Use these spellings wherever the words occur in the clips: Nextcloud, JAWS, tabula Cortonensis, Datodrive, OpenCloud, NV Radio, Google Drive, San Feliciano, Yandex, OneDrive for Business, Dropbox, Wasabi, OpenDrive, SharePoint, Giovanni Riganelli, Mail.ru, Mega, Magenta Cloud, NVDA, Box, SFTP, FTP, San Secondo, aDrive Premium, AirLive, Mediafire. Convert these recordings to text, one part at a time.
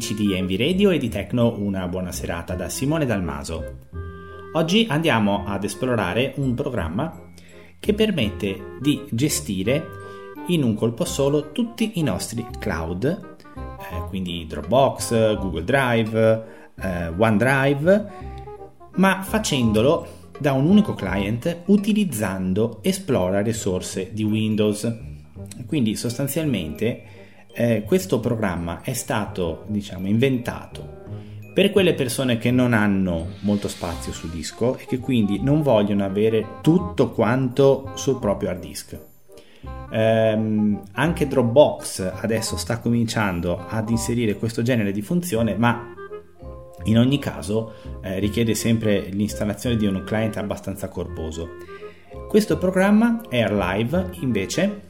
amici di NV Radio e di Tecno, una buona serata da Simone Dalmaso. Oggi andiamo ad esplorare un programma che permette di gestire in un colpo solo tutti i nostri cloud, quindi Dropbox, Google Drive, OneDrive, ma facendolo da un unico client utilizzando e esplora risorse di Windows. Quindi sostanzialmente questo programma è stato inventato per quelle persone che non hanno molto spazio su disco e che quindi non vogliono avere tutto quanto sul proprio hard disk. Anche Dropbox adesso sta cominciando ad inserire questo genere di funzione, ma in ogni caso richiede sempre l'installazione di un client abbastanza corposo. Questo programma AirLive invece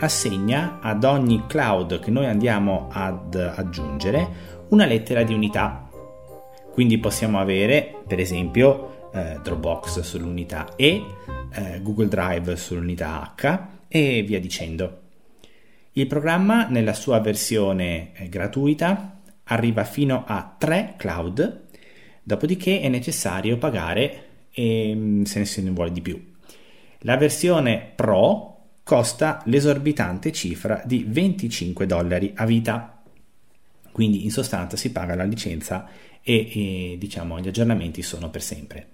assegna ad ogni cloud che noi andiamo ad aggiungere una lettera di unità, quindi possiamo avere per esempio Dropbox sull'unità E, Google Drive sull'unità H e via dicendo. Il programma nella sua versione gratuita arriva fino a 3 cloud, dopodiché è necessario pagare se ne vuole di più. La versione Pro costa l'esorbitante cifra di $25 a vita, quindi in sostanza si paga la licenza e gli aggiornamenti sono per sempre.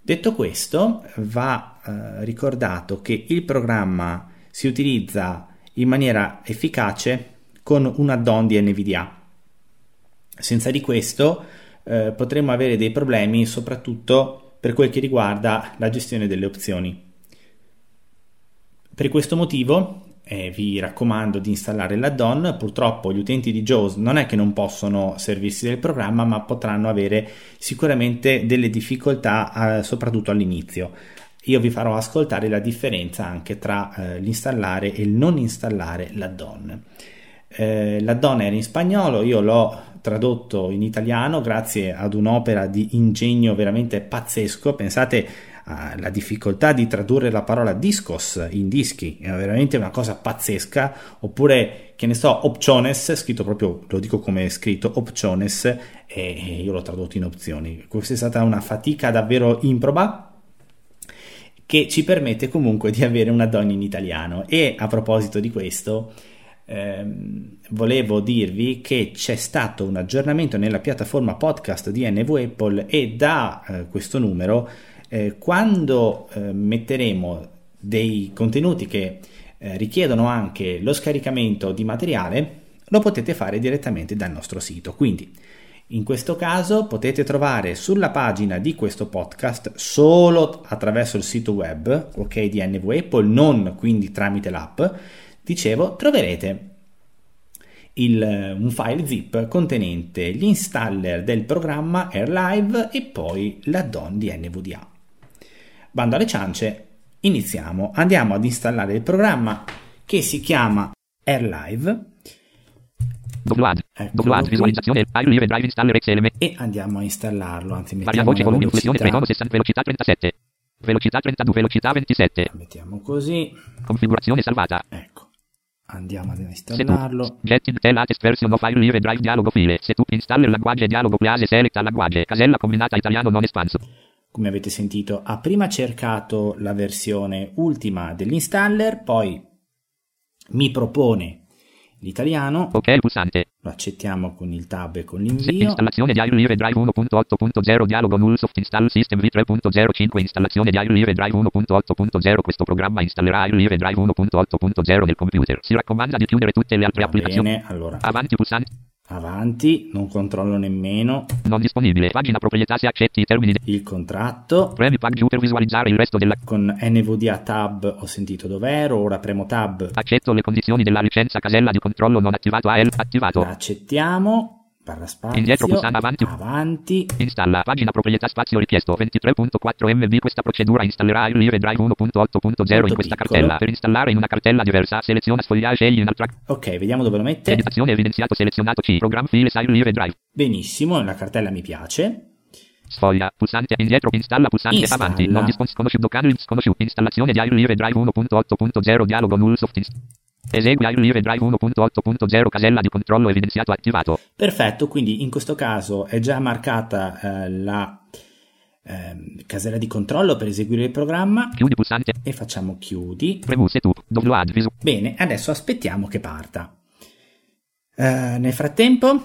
Detto questo, va ricordato che il programma si utilizza in maniera efficace con un add-on di NVDA. Senza di questo potremmo avere dei problemi, soprattutto per quel che riguarda la gestione delle opzioni. Per questo motivo vi raccomando di installare l'add-on. Purtroppo gli utenti di JAWS non è che non possono servirsi del programma, ma potranno avere sicuramente delle difficoltà, soprattutto all'inizio. Io vi farò ascoltare la differenza anche tra l'installare e il non installare l'add-on. L'add-on era in spagnolo, io l'ho tradotto in italiano grazie ad un'opera di ingegno veramente pazzesco. Pensate alla difficoltà di tradurre la parola discos in dischi, è veramente una cosa pazzesca. Oppure, che ne so, opciones, scritto proprio, lo dico come è scritto, opciones, e io l'ho tradotto in opzioni. Questa è stata una fatica davvero improba che ci permette comunque di avere una donna in italiano. E a proposito di questo, volevo dirvi che c'è stato un aggiornamento nella piattaforma podcast di NV Apple e da questo numero, quando metteremo dei contenuti che richiedono anche lo scaricamento di materiale, lo potete fare direttamente dal nostro sito. Quindi in questo caso potete trovare sulla pagina di questo podcast solo attraverso il sito web, ok, di NV Apple, non quindi tramite l'app, dicevo, troverete un file zip contenente l'installer del programma AirLive e poi l'add-on di NVDA. Bando alle ciance, iniziamo. Andiamo ad installare il programma che si chiama AirLive. Download, visualizzazione, AirLive Drive Installer XLM. E andiamo a installarlo, anzi mettiamo voce, volume, flessione, 3,60, velocità 37. Velocità 32, velocità 27. La mettiamo così. Configurazione salvata. Ecco. Andiamo ad installarlo. Get in the latest version of AirLive Drive dialogo file. Setup installer language dialogo classe selecta language. Casella combinata italiano non espanso. Come avete sentito, ha prima cercato la versione ultima dell'installer, poi mi propone l'italiano. Ok, il pulsante. Lo accettiamo con il tab e con l'invio. Installazione di AirLive Drive 1.8.0 dialogo null soft install system v3.05. Installazione di AirLive Drive 1.8.0. Questo programma installerà AirLive Drive 1.8.0 nel computer. Si raccomanda di chiudere tutte le altre applicazioni. Bene, allora. Avanti pulsante. Avanti, non controllo nemmeno. Non disponibile. Pagina proprietà se accetti i termini. Il contratto. Premi Pag giù per visualizzare il resto della. Con NVDA Tab ho sentito dov'ero, ora premo Tab. Accetto le condizioni della licenza, casella di controllo non attivato AL attivato. Accettiamo. Barra spazio. Indietro pulsante avanti. Installa. Pagina proprietà spazio richiesto 23.4 MB. Questa procedura installerà AirLive Drive 1.8.0 in questa cartella. Per installare in una cartella diversa seleziona sfogliare e scegli un'altra. Ok, vediamo dove lo mette. Editazione evidenziato selezionato C. Program files AirLive Drive. Benissimo, la cartella mi piace. Sfoglia. Pulsante indietro. Installa pulsante avanti. Non disponibile. Sconosciuto canale. Sconosciuto. Installazione di AirLive Drive 1.8.0 dialogo null soft. Esegua AirLive Drive 1.8.0 casella di controllo evidenziato attivato. Perfetto, quindi in questo caso è già marcata la casella di controllo per eseguire il programma. Chiudi pulsante e facciamo chiudi. Bene, adesso aspettiamo che parta. Nel frattempo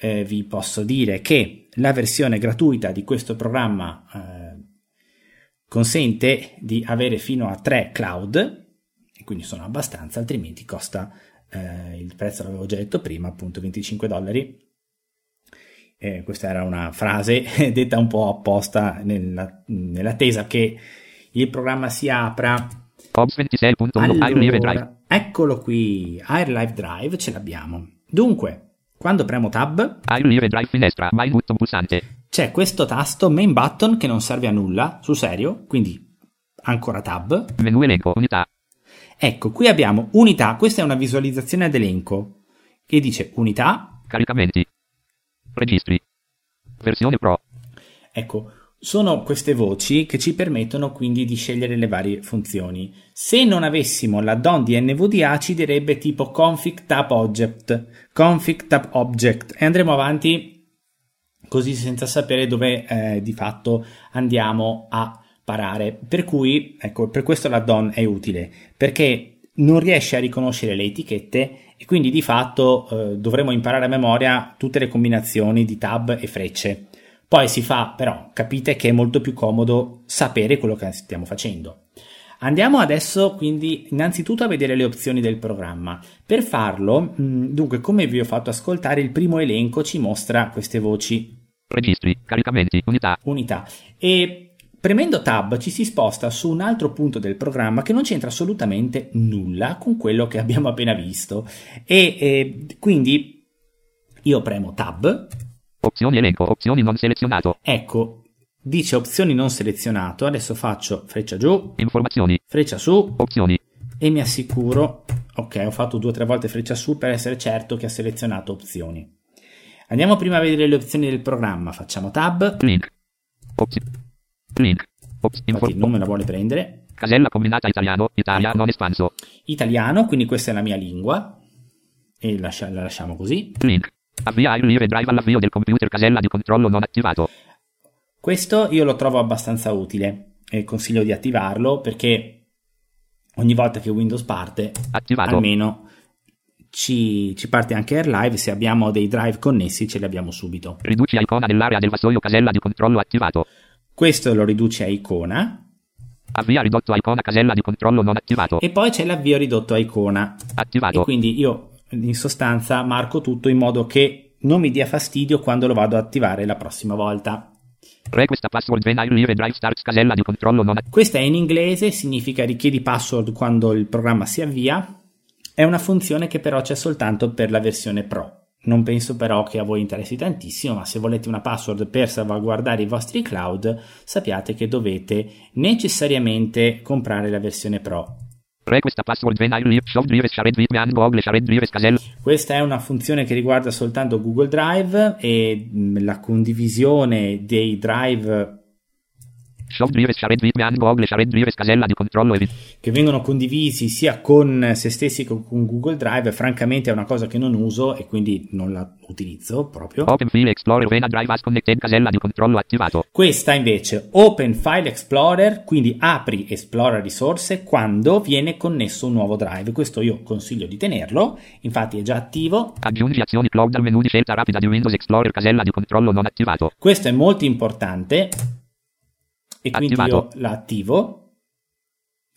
vi posso dire che la versione gratuita di questo programma consente di avere fino a 3 cloud, e quindi sono abbastanza, altrimenti costa il prezzo, l'avevo già detto prima, appunto $25. Questa era una frase detta un po' apposta nell'attesa che il programma si apra. Allora, eccolo qui, AirLive Drive, ce l'abbiamo. Dunque, quando premo Tab, AirLive Drive finestra, main button pulsante, c'è questo tasto main button che non serve a nulla, sul serio, quindi ancora Tab. Menu elenco, unità. Ecco, qui abbiamo unità, questa è una visualizzazione ad elenco, che dice unità. Caricamenti. Registri. Versione Pro. Ecco, sono queste voci che ci permettono quindi di scegliere le varie funzioni. Se non avessimo l'add-on di NVDA ci direbbe tipo config tab object e andremo avanti così senza sapere dove di fatto andiamo a parare. Per cui, ecco, per questo l'add-on è utile, perché non riesce a riconoscere le etichette e quindi di fatto dovremo imparare a memoria tutte le combinazioni di tab e frecce. Poi si fa, però capite che è molto più comodo sapere quello che stiamo facendo. Andiamo adesso quindi innanzitutto a vedere le opzioni del programma. Per farlo, dunque, come vi ho fatto ascoltare, il primo elenco ci mostra queste voci. Registri, caricamenti, unità. E premendo Tab ci si sposta su un altro punto del programma che non c'entra assolutamente nulla con quello che abbiamo appena visto e quindi io premo Tab. Opzioni elenco, opzioni non selezionato. Ecco, dice opzioni non selezionato, adesso faccio freccia giù. Informazioni. Freccia su. Opzioni. E mi assicuro, ok, ho fatto 2 o 3 volte freccia su per essere certo che ha selezionato opzioni. Andiamo prima a vedere le opzioni del programma, facciamo Tab. Link. Opzioni. Link. Infatti non me la vuole prendere. Casella combinata italiano non espanso. Italiano, quindi questa è la mia lingua. E la lasciamo così. Link. Avvia AirLive Drive all'avvio del computer, casella di controllo non attivato. Questo io lo trovo abbastanza utile e consiglio di attivarlo perché ogni volta che Windows parte, attivato, almeno ci parte anche AirLive. Se abbiamo dei drive connessi ce li abbiamo subito. Riduci icona dell'area del vassoio, casella di controllo attivato. Questo lo riduce a icona. Avvia ridotto a icona, casella di controllo non attivato. E poi c'è l'avvio ridotto a icona. Attivato. E quindi io in sostanza marco tutto in modo che non mi dia fastidio quando lo vado ad attivare la prossima volta. Requesta password when AirLive Drive starts, casella di controllo non attivato. Questa è in inglese, significa richiedi password quando il programma si avvia. È una funzione che però c'è soltanto per la versione Pro. Non penso però che a voi interessi tantissimo, ma se volete una password per salvaguardare i vostri cloud, sappiate che dovete necessariamente comprare la versione Pro. Questa è una funzione che riguarda soltanto Google Drive e la condivisione dei drive che vengono condivisi sia con se stessi che con Google Drive. Francamente è una cosa che non uso e quindi non la utilizzo proprio. Open File Explorer when drive is connected, casella di controllo attivato. Questa invece Open File Explorer, quindi apri esplora risorse quando viene connesso un nuovo drive. Questo io consiglio di tenerlo, infatti è già attivo. Aggiungi azioni cloud al menu di scelta rapida di Windows Explorer, casella di controllo non attivato. Questo è molto importante e quindi attivato. Io la attivo,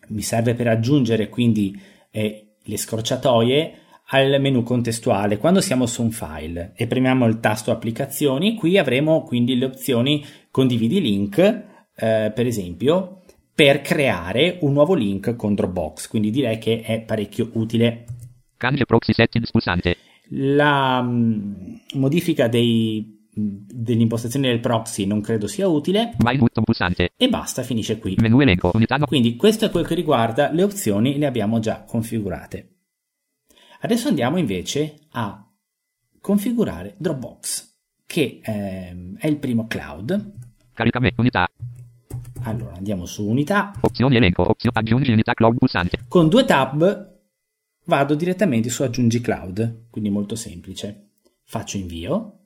mi serve per aggiungere quindi le scorciatoie al menu contestuale quando siamo su un file e premiamo il tasto applicazioni. Qui avremo quindi le opzioni condividi link, per esempio, per creare un nuovo link con Dropbox, quindi direi che è parecchio utile. Cambia proxy settings pulsante. La modifica dell'impostazione del proxy non credo sia utile. Mai button pulsante. E basta, finisce qui. Menu elenco, unità no. Quindi questo è quel che riguarda le opzioni, le abbiamo già configurate. Adesso andiamo invece a configurare Dropbox, che è il primo cloud. Caricamento, unità. Allora andiamo su unità. Opzioni elenco, aggiungi unità cloud pulsante. Con 2 tab vado direttamente su aggiungi cloud, quindi molto semplice. Faccio invio.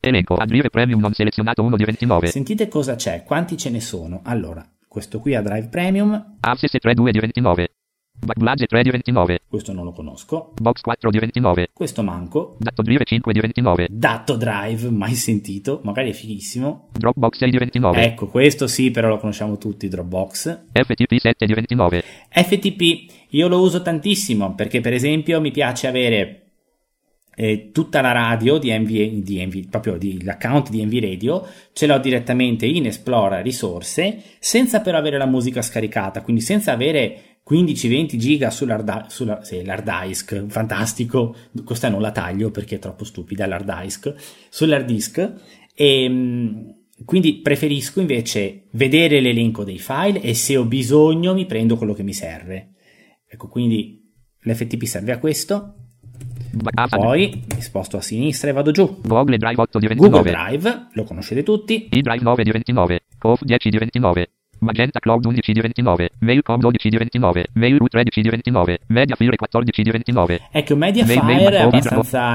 Elenco aDrive Premium non selezionato 1 di 29. Sentite cosa c'è, quanti ce ne sono. Allora, questo qui aDrive Premium. Access 3 2 di 29. Backblaze 3 di 29. Questo non lo conosco. Box 4 di 29. Questo manco. Datodrive 5 di 29. Datodrive, mai sentito, magari è fighissimo. Dropbox 6 di 29. Ecco, questo sì, però lo conosciamo tutti, Dropbox. FTP 7 di 29. FTP, io lo uso tantissimo perché per esempio mi piace avere tutta la radio di l'account di NV Radio ce l'ho direttamente in Esplora risorse senza però avere la musica scaricata, quindi senza avere 15-20 giga sull'hard disk, fantastico, questa non la taglio perché è troppo stupida, l'hard disk, sull'hard disk, e quindi preferisco invece vedere l'elenco dei file e se ho bisogno mi prendo quello che mi serve. Ecco, quindi l'FTP serve a questo. Poi mi sposto a sinistra e vado giù. Google Drive 8 di 29. Google Drive, lo conoscete tutti. iDrive 9 di 29. Cove 10 di 29. Magenta Cloud 11 di 29. Mail.com 12 di 29. Mail.ru 13 di 29. Mediafire 14 di 29. Ecco, Mediafire è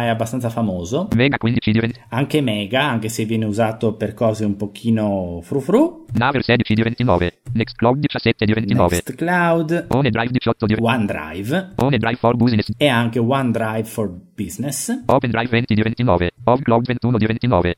abbastanza famoso. Mega 15 di 29. Anche Mega, anche se viene usato per cose un pochino frufru. Naver 16 di 29. Nextcloud 17 di 29. Nextcloud. OneDrive 18 di 29. OneDrive. OneDrive for Business. E anche OneDrive for Business. OpenDrive 20 di 29. OpenCloud 21 di 29.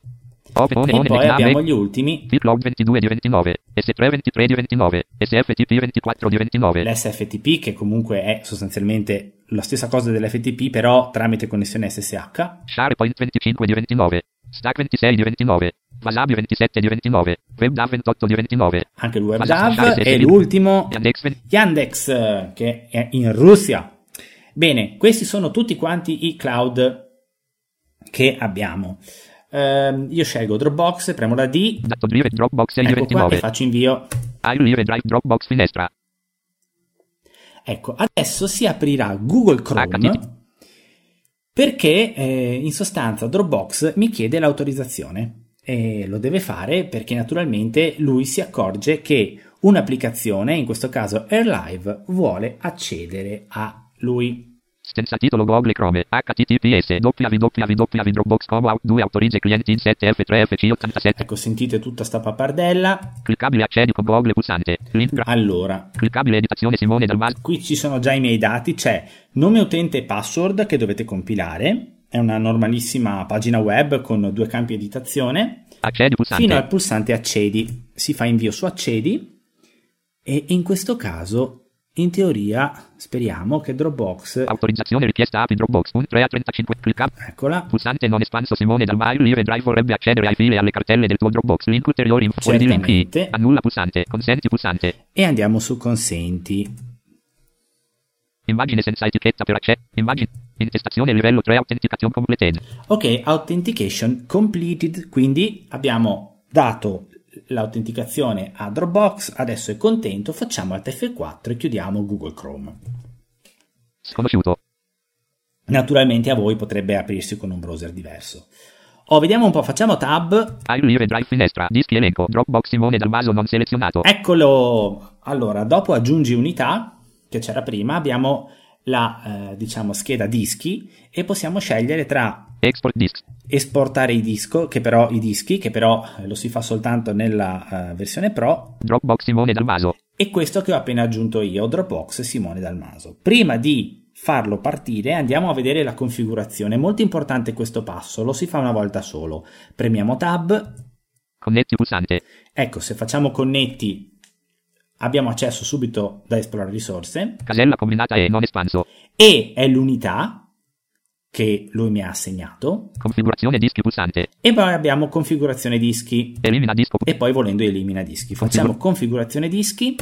E poi abbiamo gli ultimi. Cloud 22 di 29, S3 23 di 29, SFTP 24 di 29. L'SFTP che comunque è sostanzialmente la stessa cosa dell'FTP però tramite connessione SSH. SharePoint 25 di 29, Stack 26 di 29, Wasabi 27 di 29, WebDAV 28 di 29. Anche il WebDAV e l'ultimo Yandex che è in Russia. Bene, questi sono tutti quanti i cloud che abbiamo. Io scelgo Dropbox, premo la D. Datodrive Dropbox 6 di 29. Qua e faccio invio. AirLive Drive Dropbox finestra. Ecco, adesso si aprirà Google Chrome perché in sostanza Dropbox mi chiede l'autorizzazione e lo deve fare perché naturalmente lui si accorge che un'applicazione, in questo caso AirLive, vuole accedere a lui. Senza titolo Google Chrome, https www.dropbox.com out2 autorizza clienti in 7f3fc87. Ecco, sentite tutta sta pappardella. Cliccabile accedi con Google pulsante. Allora, cliccabile editazione Simone Dalmaso. Qui ci sono già i miei dati, c'è nome utente e password che dovete compilare. È una normalissima pagina web con 2 campi editazione. Accedi pulsante. Fino al pulsante accedi. Si fa invio su accedi e in questo caso in teoria speriamo che Dropbox autorizzazione richiesta API Dropbox 1 3 a 35. Clicca, eccola, pulsante non espanso Simone Dalmaso. Live Drive vorrebbe accedere ai file e alle cartelle del tuo Dropbox, link ulteriori info, link, annulla pulsante, consenti pulsante e andiamo su consenti. Immagine senza etichetta per accesso, immagine intestazione livello 3 authentication completed. Ok, authentication completed, quindi abbiamo dato l'autenticazione a Dropbox, adesso è contento, facciamo Alt F4 e chiudiamo Google Chrome. Sconosciuto. Naturalmente a voi potrebbe aprirsi con un browser diverso. Vediamo un po', facciamo tab. AirLive Drive finestra, dischi elenco, Dropbox Simone Dalmaso non selezionato. Eccolo! Allora, dopo aggiungi unità, che c'era prima, abbiamo la scheda dischi e possiamo scegliere tra export disc, esportare i dischi che però lo si fa soltanto nella versione Pro. Dropbox Simone Dalmaso, e questo che ho appena aggiunto io, Dropbox Simone Dalmaso. Prima di farlo partire andiamo a vedere la configurazione, è molto importante questo passo, lo si fa una volta solo. Premiamo tab, connetti pulsante. Ecco, se facciamo connetti abbiamo accesso subito da esplorare risorse. Casella combinata e non espanso. E è l'unità che lui mi ha assegnato. Configurazione dischi pulsante. E poi abbiamo configurazione dischi. Elimina disco. E poi volendo elimina dischi. Facciamo configurazione dischi.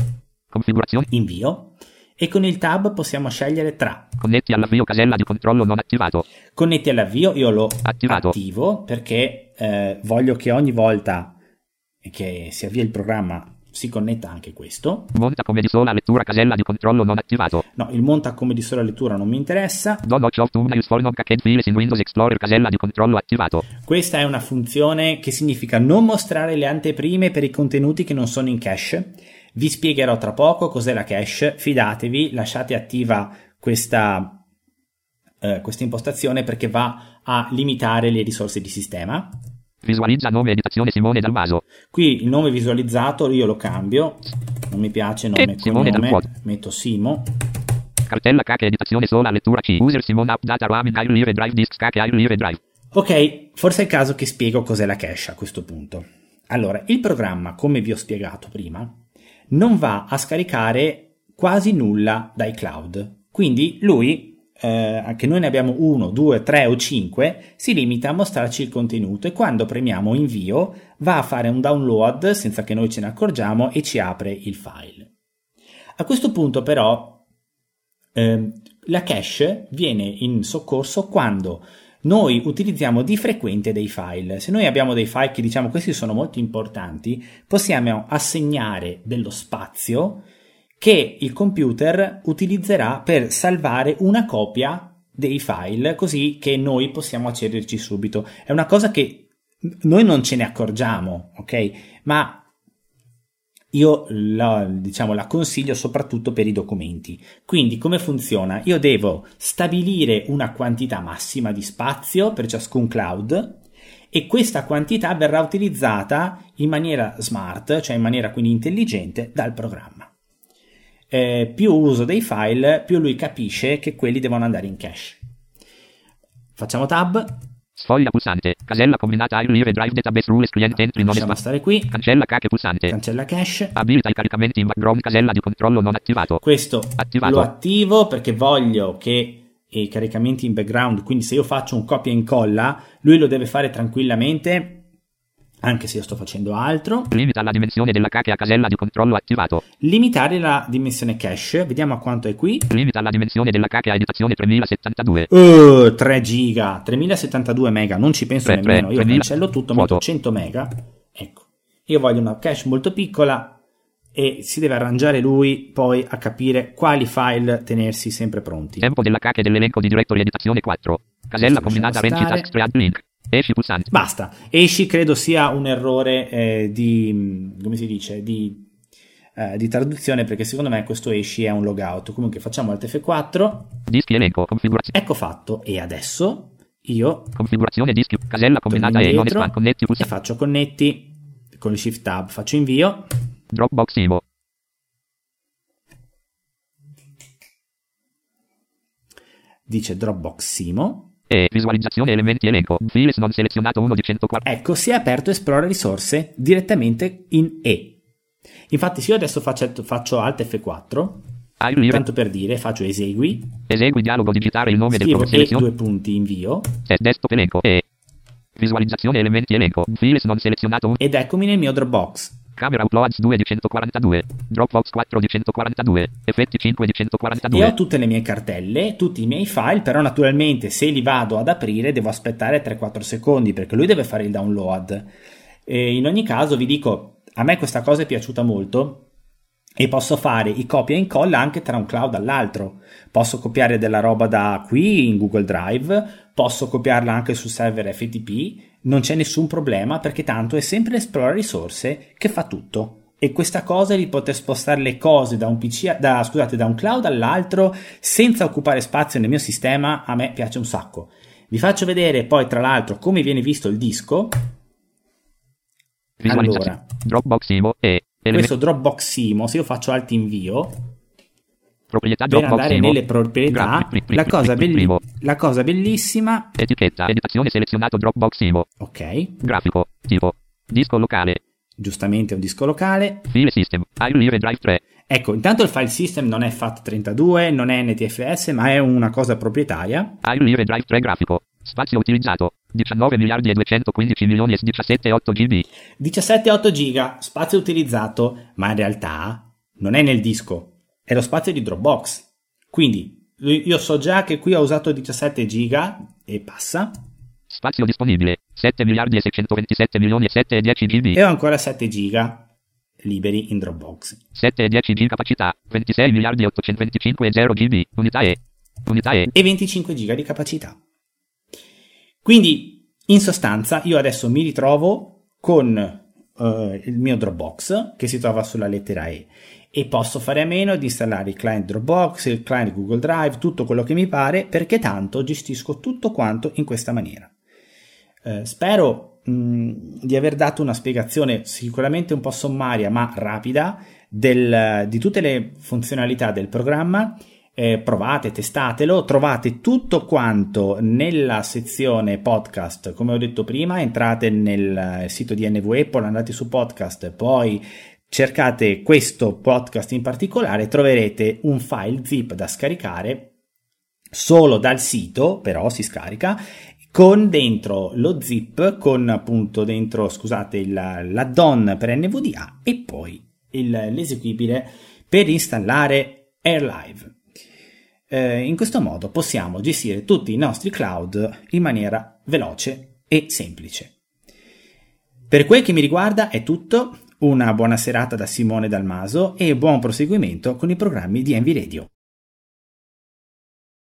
Configurazione. Invio. E con il tab possiamo scegliere tra connetti all'avvio, casella di controllo non attivato. Connetti all'avvio io lo attivo perché voglio che ogni volta che si avvia il programma si connetta anche questo. Monta come di sola lettura, casella di controllo non attivato. No, il monta come di sola lettura non mi interessa. Windows Explorer, casella di controllo attivato. Questa è una funzione che significa non mostrare le anteprime per i contenuti che non sono in cache. Vi spiegherò tra poco cos'è la cache. Fidatevi, lasciate attiva questa impostazione, perché va a limitare le risorse di sistema. Visualizza nome editazione Simone Dalmaso. Qui il nome visualizzato io lo cambio, non mi piace nome e cognome, metto Simo. Cartella K editazione sola lettura C. User Simone app data RAM in AirLive Drive Disc K AirLive Drive. Ok, forse è il caso che spiego cos'è la cache a questo punto. Allora, il programma, come vi ho spiegato prima, non va a scaricare quasi nulla dai cloud. Quindi lui, anche noi ne abbiamo 1, 2, 3 o 5, si limita a mostrarci il contenuto e quando premiamo invio va a fare un download senza che noi ce ne accorgiamo e ci apre il file. A questo punto però la cache viene in soccorso quando noi utilizziamo di frequente dei file. Se noi abbiamo dei file che diciamo questi sono molto importanti, possiamo assegnare dello spazio che il computer utilizzerà per salvare una copia dei file, così che noi possiamo accederci subito. È una cosa che noi non ce ne accorgiamo, ok? Ma io la consiglio soprattutto per i documenti. Quindi come funziona? Io devo stabilire una quantità massima di spazio per ciascun cloud e questa quantità verrà utilizzata in maniera smart, cioè in maniera quindi intelligente, dal programma. Più uso dei file, più lui capisce che quelli devono andare in cache. Facciamo tab. Sfoglia pulsante, casella combinata AirLive Drive Database Rules Client Entry Non Espanso. Stare qui. Cancella cache pulsante. Cancella cache. Abilita i caricamenti in background casella di controllo non attivato. Questo attivato. Lo attivo perché voglio che i caricamenti in background, quindi se io faccio un copia e incolla, lui lo deve fare tranquillamente anche se io sto facendo altro. Limita la dimensione della cache a casella di controllo attivato. Limitare la dimensione cache, vediamo a quanto è qui. Limita la dimensione della cache a editazione 3072. 3 giga, 3072 mega, non ci penso nemmeno, io 3000. Cancello tutto, metto 100 mega. Ecco, io voglio una cache molto piccola e si deve arrangiare lui poi a capire quali file tenersi sempre pronti. Tempo della cache dell'elenco di directory editazione 4. Casella combinata 20 task thread link. Esci pulsante. Basta. Esci credo sia un errore di traduzione, perché secondo me questo esci è un logout. Comunque facciamo Alt F4. Dischi elenco configurazione. Ecco fatto. E adesso io configurazione dischi casella combinata e non espanso connetti pulsante. E faccio connetti con il Shift Tab, faccio invio. Dropbox Evo. Dice Dropbox Simo. E visualizzazione elementi elenco, files non selezionato 1 di 140. Ecco, si è aperto Esplora risorse direttamente in E. Infatti se io adesso faccio Alt F4, tanto per dire, faccio esegui. Esegui dialogo digitare il nome del programma. Scrivo E, 2 punti, invio. Desktop elenco, E. Visualizzazione elementi elenco, files non selezionato 1. Ed eccomi nel mio Dropbox. Camera uploads 2 di 142, Dropbox 4 di 142, effetti 5 di 142. Io ho tutte le mie cartelle, tutti i miei file, però naturalmente se li vado ad aprire devo aspettare 3-4 secondi perché lui deve fare il download. E in ogni caso vi dico, a me questa cosa è piaciuta molto e posso fare i copia e incolla anche tra un cloud all'altro. Posso copiare della roba da qui in Google Drive, posso copiarla anche sul server FTP. Non c'è nessun problema perché tanto è sempre Esplora risorse che fa tutto. E questa cosa di poter spostare le cose da un PC, da un cloud all'altro senza occupare spazio nel mio sistema, a me piace un sacco. Vi faccio vedere poi tra l'altro come viene visto il disco. Allora, Dropbox e questo Dropbox Simo, se io faccio alt invio proprietà per andare nelle proprietà, la cosa bellissima, etichetta editazione selezionato Dropbox Evo. Ok, grafico tipo disco locale, giustamente è un disco locale. File system AirLive Drive 3. Ecco, intanto il file system non è FAT32, non è NTFS, ma è una cosa proprietaria. AirLive Drive 3 grafico, spazio utilizzato 19.215.000.000 e 17,8 GB. 17,8 giga spazio utilizzato, ma in realtà non è nel disco. È lo spazio di Dropbox, quindi io so già che qui ho usato 17 giga e passa. Spazio disponibile 7.627.710 GB e ho ancora 7 giga liberi in Dropbox. 710 GB capacità, 26.825.0 GB unità E. E 25 giga di capacità. Quindi in sostanza io adesso mi ritrovo con il mio Dropbox, che si trova sulla lettera E, e posso fare a meno di installare il client Dropbox, il client Google Drive, tutto quello che mi pare, perché tanto gestisco tutto quanto in questa maniera. Spero di aver dato una spiegazione sicuramente un po' sommaria ma rapida di tutte le funzionalità del programma. Provate, testatelo, trovate tutto quanto nella sezione podcast, come ho detto prima. Entrate nel sito di NV Apple, andate su podcast, poi cercate questo podcast in particolare, troverete un file zip da scaricare solo dal sito, però si scarica con dentro lo zip, con appunto dentro, scusate, l'add-on per NVDA e poi l'eseguibile per installare AirLive. In questo modo possiamo gestire tutti i nostri cloud in maniera veloce e semplice. Per quel che mi riguarda è tutto, una buona serata da Simone Dalmaso e buon proseguimento con i programmi di NV Radio.